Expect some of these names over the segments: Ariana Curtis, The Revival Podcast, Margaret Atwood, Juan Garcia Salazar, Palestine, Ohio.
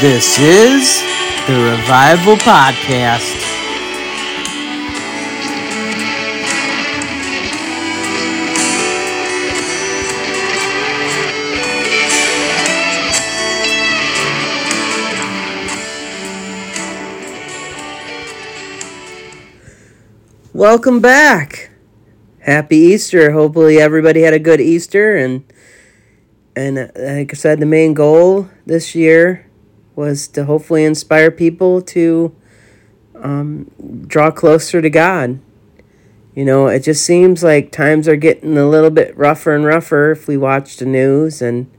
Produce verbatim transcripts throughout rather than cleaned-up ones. This is The Revival Podcast. Welcome back. Happy Easter. Hopefully everybody had a good Easter. And and like I said, the main goal this year was to hopefully inspire people to um, draw closer to God. You know, it just seems like times are getting a little bit rougher and rougher if we watch the news and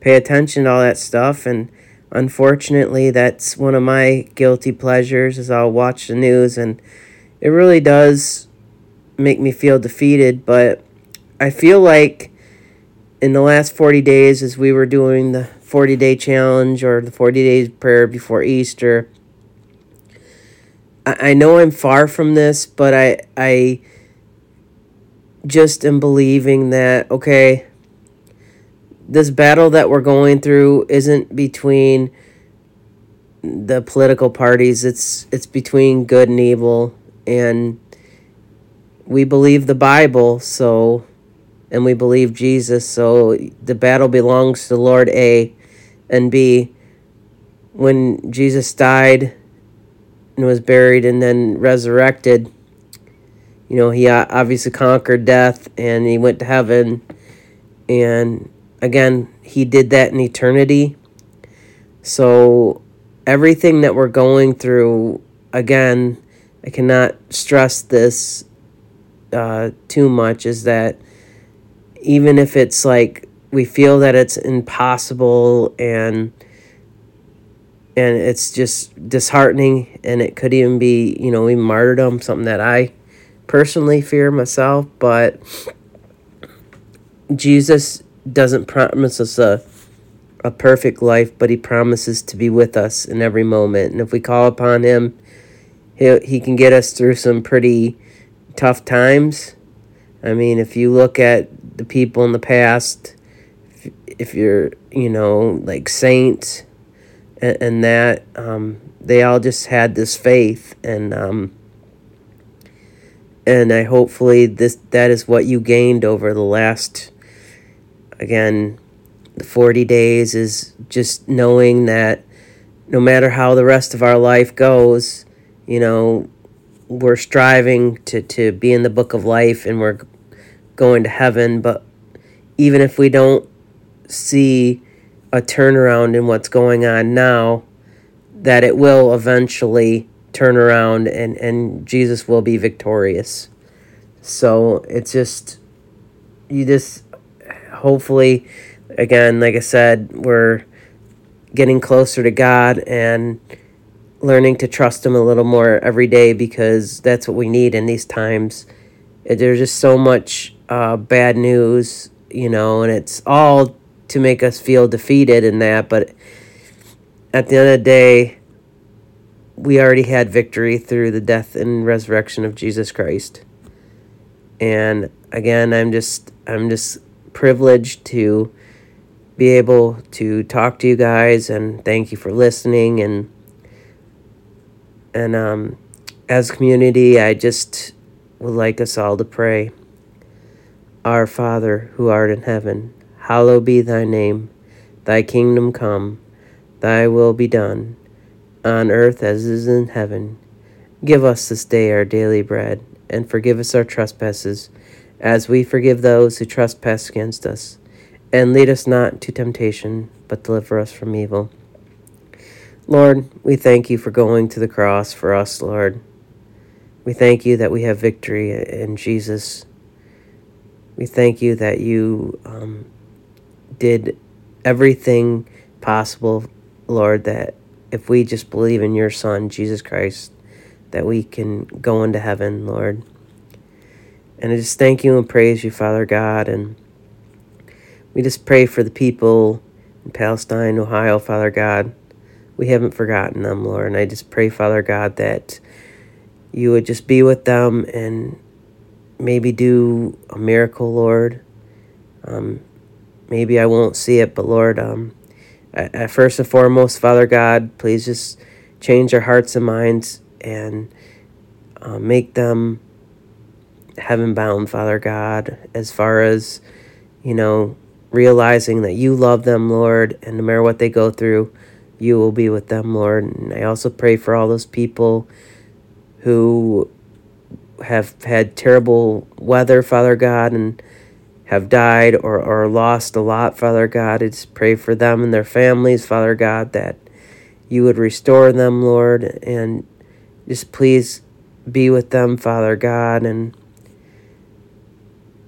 pay attention to all that stuff. And unfortunately, that's one of my guilty pleasures is I'll watch the news, and it really does make me feel defeated. But I feel like in the last forty days, as we were doing the forty-day challenge or the forty days prayer before Easter, I, I know I'm far from this, but I, I just am believing that, okay, this battle that we're going through isn't between the political parties. It's, it's between good and evil. And we believe the Bible, so, and we believe Jesus, so the battle belongs to the Lord, A, and B, when Jesus died and was buried and then resurrected, you know, he obviously conquered death and he went to heaven. And again, he did that in eternity. So everything that we're going through, again, I cannot stress this uh, too much, is that even if it's like we feel that it's impossible and and it's just disheartening, and it could even be, you know, even martyrdom, something that I personally fear myself, but Jesus doesn't promise us a a perfect life, but he promises to be with us in every moment. And if we call upon him, He he can get us through some pretty tough times. I mean, if you look at the people in the past, if, if you're, you know, like saints and, and that, um, they all just had this faith. And um, and I hopefully this that is what you gained over the last, again, the forty days, is just knowing that no matter how the rest of our life goes, you know, we're striving to, to be in the book of life, and we're going to heaven. But even if we don't see a turnaround in what's going on now, that it will eventually turn around, and, and Jesus will be victorious. So it's just, you just, hopefully, again, like I said, we're getting closer to God and learning to trust him a little more every day, because that's what we need in these times. There's just so much uh, bad news, you know, and it's all to make us feel defeated in that. But at the end of the day, we already had victory through the death and resurrection of Jesus Christ. And again, I'm just I'm just privileged to be able to talk to you guys, and thank you for listening. And And um, as a community, I just would like us all to pray. Our Father, who art in heaven, hallowed be thy name. Thy kingdom come, thy will be done, on earth as it is in heaven. Give us this day our daily bread, and forgive us our trespasses, as we forgive those who trespass against us. And lead us not into temptation, but deliver us from evil. Lord, we thank you for going to the cross for us, Lord. We thank you that we have victory in Jesus. We thank you that you um, did everything possible, Lord, that if we just believe in your Son, Jesus Christ, that we can go into heaven, Lord. And I just thank you and praise you, Father God. And we just pray for the people in Palestine, Ohio, Father God. We haven't forgotten them, Lord, and I just pray, Father God, that you would just be with them and maybe do a miracle, Lord. Um, maybe I won't see it, but Lord, um, At first and foremost, Father God, please just change our hearts and minds and uh, make them heaven-bound, Father God, as far as, you know, realizing that you love them, Lord, and no matter what they go through, you will be with them, Lord. And I also pray for all those people who have had terrible weather, Father God, and have died or, or lost a lot, Father God. I just pray for them and their families, Father God, that you would restore them, Lord, and just please be with them, Father God. And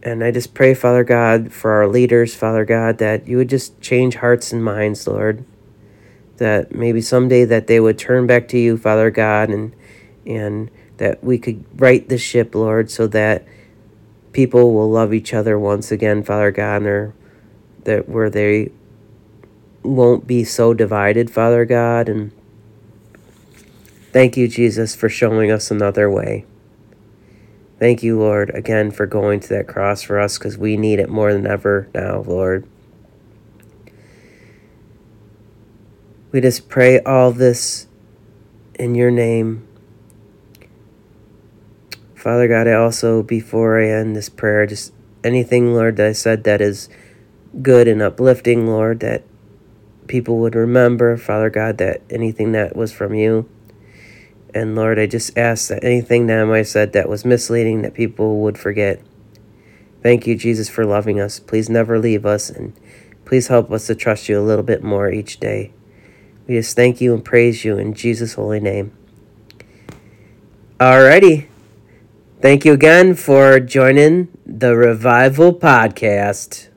and I just pray, Father God, for our leaders, Father God, that you would just change hearts and minds, Lord, that maybe someday that they would turn back to you, Father God, and and that we could right the ship, Lord, so that people will love each other once again, Father God, or that where they won't be so divided, Father God. And thank you, Jesus, for showing us another way. Thank you, Lord, again, for going to that cross for us, because we need it more than ever now, Lord. We just pray all this in your name. Father God, I also, before I end this prayer, just anything, Lord, that I said that is good and uplifting, Lord, that people would remember, Father God, that anything that was from you. And Lord, I just ask that anything that I might have said that was misleading, that people would forget. Thank you, Jesus, for loving us. Please never leave us, and please help us to trust you a little bit more each day. We just thank you and praise you in Jesus' holy name. Alrighty. Thank you again for joining the Revival Podcast.